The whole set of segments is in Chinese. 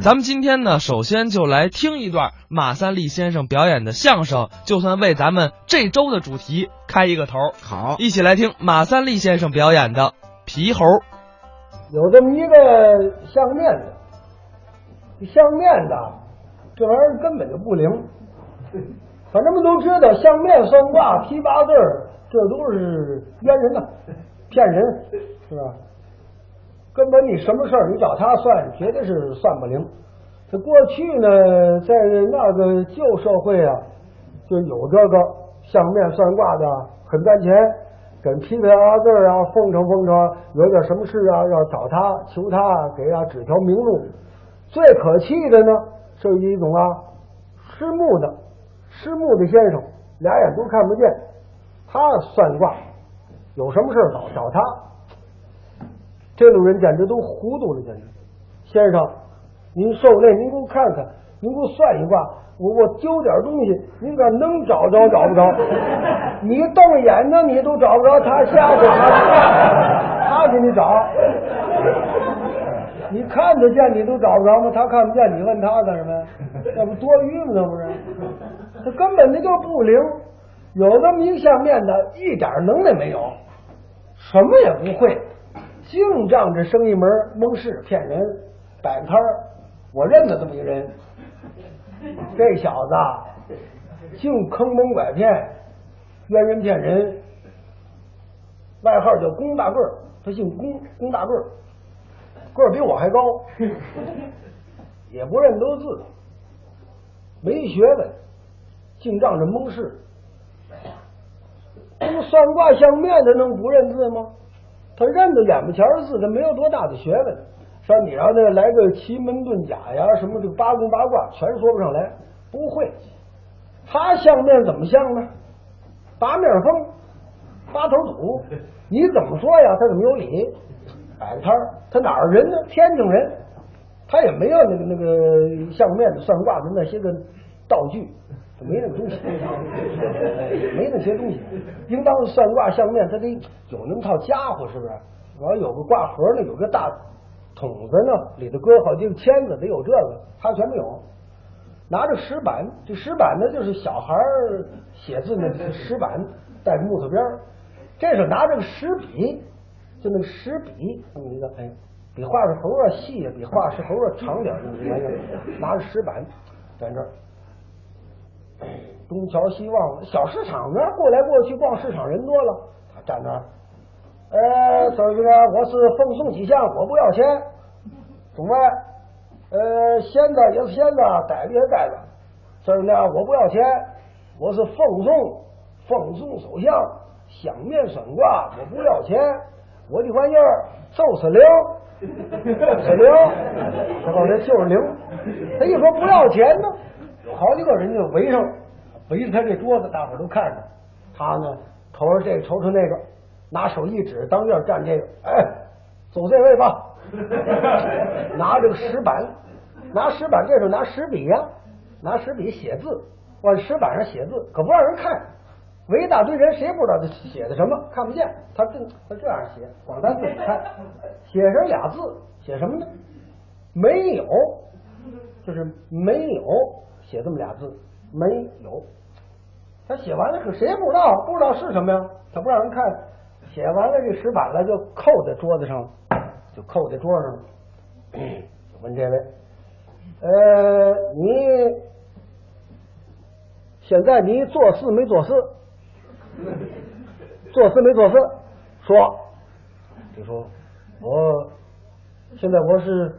咱们今天呢，首先就来听一段马三立先生表演的相声，就算为咱们这周的主题开一个头。好，一起来听马三立先生表演的皮猴。有这么一个相面子，相面子这玩意儿根本就不灵，反正我们都知道相面算卦批八字这都是冤人的，骗人是吧？根本你什么事儿你找他算，绝对是算不灵。这过去呢，在那个旧社会啊，就有这个相面算卦的，很赚钱，跟批个八字啊，奉承奉承，有点什么事啊，要找他求他，给他指条明路。最可气的呢，是一种啊，失目的先生，俩眼都看不见，他算卦，有什么事找他。这路人简直都糊涂了，简直！先生，您受累，您给我看看，您给我算一卦，我丢点东西，您可能找着找不着？你瞪眼睛你都找不着，他瞎子，他给你找，你看得见你都找不着吗？他看不见，你问他干什么呀？那不多余吗？那不是？他根本那就不灵，有这么一相面的，一点能耐没有，什么也不会。净仗着生意门蒙事骗人摆摊儿，我认得这么一人，这小子净坑蒙拐骗，冤人骗人，外号叫龚大个儿，他姓龚大个儿，个儿比我还高，也不认得字，没学问，净仗着蒙事。这算卦相面的能不认字吗？他认得眼巴前儿字，他没有多大的学问，说你让他来个奇门遁甲呀，什么这个八宫八卦全说不上来，不会。他相面怎么相呢？八面风，八头土，你怎么说呀？他怎么有理？摆摊儿，他哪儿人呢？天津人，他也没有那个相面的算卦的那些个道具。没那个东西，没那些东西，应当算卦相面，他得有那么套家伙，是不是？然后有个卦盒呢，有个大桶子呢，里头搁好几个签子，得有这个，他全没有。拿着石板，这石板呢就是小孩写字那石板，带着木头边儿。这时候拿着个石笔，就那个石笔，这么一个，哎，比画石猴啊细啊，比画石猴啊长点儿，这么一个，拿着石板在这儿。东瞧西望，小市场呢，过来过去逛市场人多了，他站那儿，走这个，我是奉送几项，我不要钱，怎么办？仙子也是仙子，袋子也是袋子，这儿呢我不要钱，我是奉送首相，相面算卦，我不要钱，我这玩意儿就是灵，是灵，他告诉人就是灵，他一说不要钱呢。好几个人就围着他这桌子，大伙儿都看着他呢，瞅瞅这个，瞅瞅那个，拿手一指，当面站这个，哎，走这位吧，拿这个石板，这时候拿石笔呀，拿石笔写字，往石板上写字，可不让人看，围一大堆人，谁不知道他写的什么，看不见，他这样写，光他自己看，写成俩字，写什么呢？没有，就是没有。写这么俩字，没有。他写完了，可谁也不知道，不知道是什么呀？他不让人看。写完了这石板了，就扣在桌子上了，就问这位，你现在你做事没做事？做事没做事？说。就说，我现在我是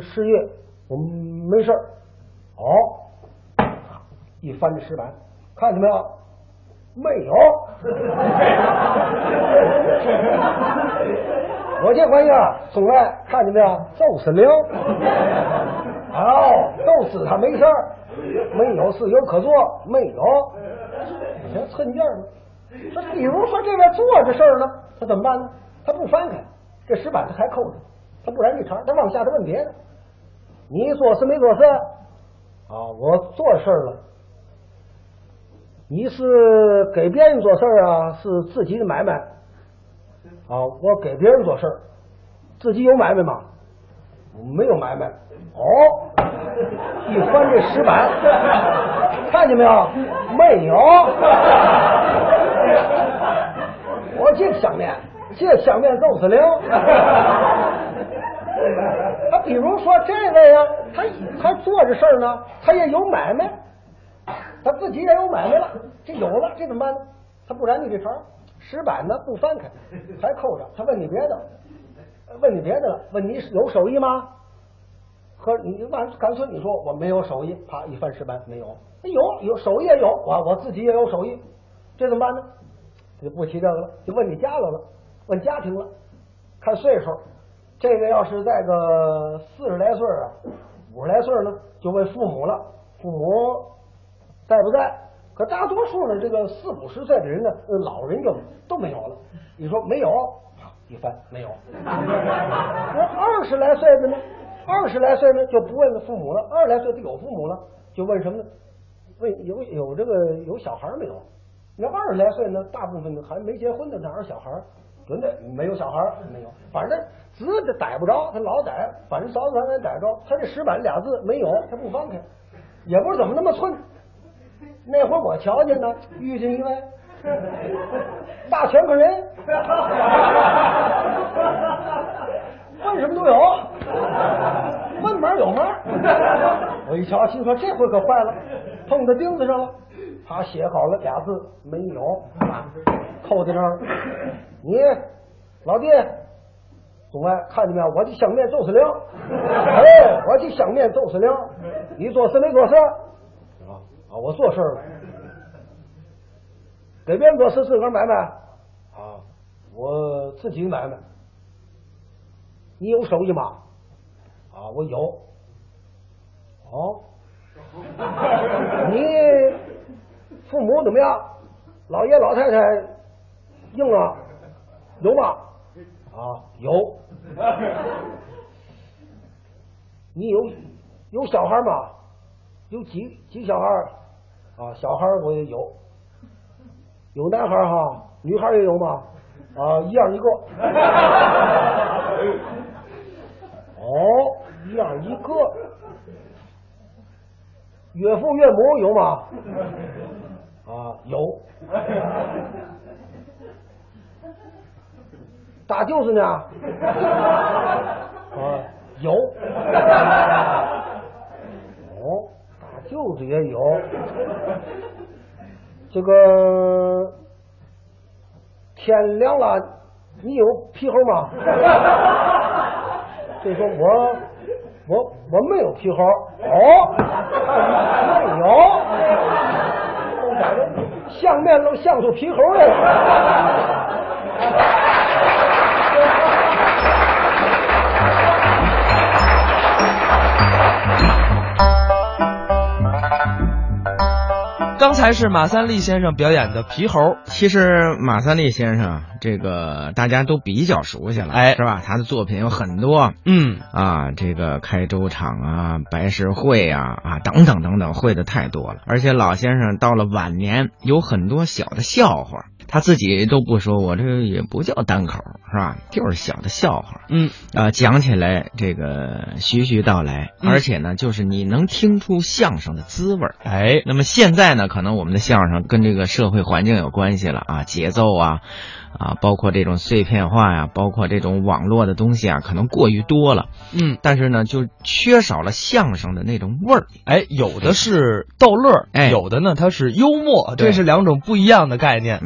失业，我没事儿。哦，一翻这石板，看见没有？没有。我这玩意儿，总爱看见没有？就是灵。哦，就是他没事儿，没有事有可做，没有。你瞧寸劲儿呢。说，比如说这边做这事儿呢，他怎么办呢？他不翻开这石板，他还扣着，他不然一查，他往下他问别的，你做事没做事？啊，我做事了。你是给别人做事啊，是自己的买卖？啊，我给别人做事，自己有买卖吗？没有买卖。哦，一翻这石板，看见没有？没有。我这想面，这想面够死灵。他比如说这位啊，他做着事儿呢，他也有买卖，他自己也有买卖了，这有了，这怎么办呢？他不然你这茬石板呢不翻开，还扣着。他问你别的，问你别的了，问你有手艺吗？可你干脆你说我没有手艺，啪一翻石板没有，有手艺也有，我自己也有手艺，这怎么办呢？他就不提这个了，就问你家了，问家庭了，看岁数。这个要是在个40来岁啊，50来岁呢，就问父母了，父母在不在？可大多数的这个40、50岁的人呢，老人就都没有了。你说没有，一翻没有。20来岁的呢，就不问父母了，20来岁就有父母了，就问什么呢？问有这个有小孩没有？你看20来岁呢，大部分还没结婚的哪有小孩？准的没有小孩没有，反正字的逮不着，他老逮，反正早晚逮着。他这石板俩字没有，他不翻开，也不是怎么那么寸。那会儿我瞧见呢，遇见一位大全可人，问什么都有，问门有门。我一瞧，心说这回可坏了，碰到钉子上了。他写好了俩字没有，扣在这儿。你老弟，总爱看见没有？我去想面揍死灵，哎，我去想面揍死灵。你做事没做事？啊，我做事了。给别人做事自个儿买卖？啊，我自己买卖。你有手艺吗？啊，我有。哦，你父母怎么样？老爷老太太硬啊？有吗？啊，有。你有小孩吗？有几小孩？啊，小孩我也有。有男孩哈，女孩也有吗？啊，一样一个。哦，一样一个。岳父岳母有吗？啊，有。打舅子呢？啊，有。哦，打舅子也有。这个天亮了，你有皮猴吗？这说我没有皮猴。哦，没有。都感觉相面都像出皮猴来了。刚才是马三立先生表演的皮猴。其实马三立先生这个大家都比较熟悉了，哎，是吧？他的作品有很多，这个开州场啊、白石会啊、等等等等，会的太多了。而且老先生到了晚年，有很多小的笑话，他自己都不说，我这也不叫单口，是吧？就是小的笑话，讲起来这个徐徐道来，而且呢，就是你能听出相声的滋味。哎，那么现在呢，可能我们的相声跟这个社会环境有关系了啊，节奏啊，包括这种碎片化呀，包括这种网络的东西啊，可能过于多了。但是呢，就缺少了相声的那种味儿。哎，有的是逗乐，有的呢它是幽默，这是两种不一样的概念。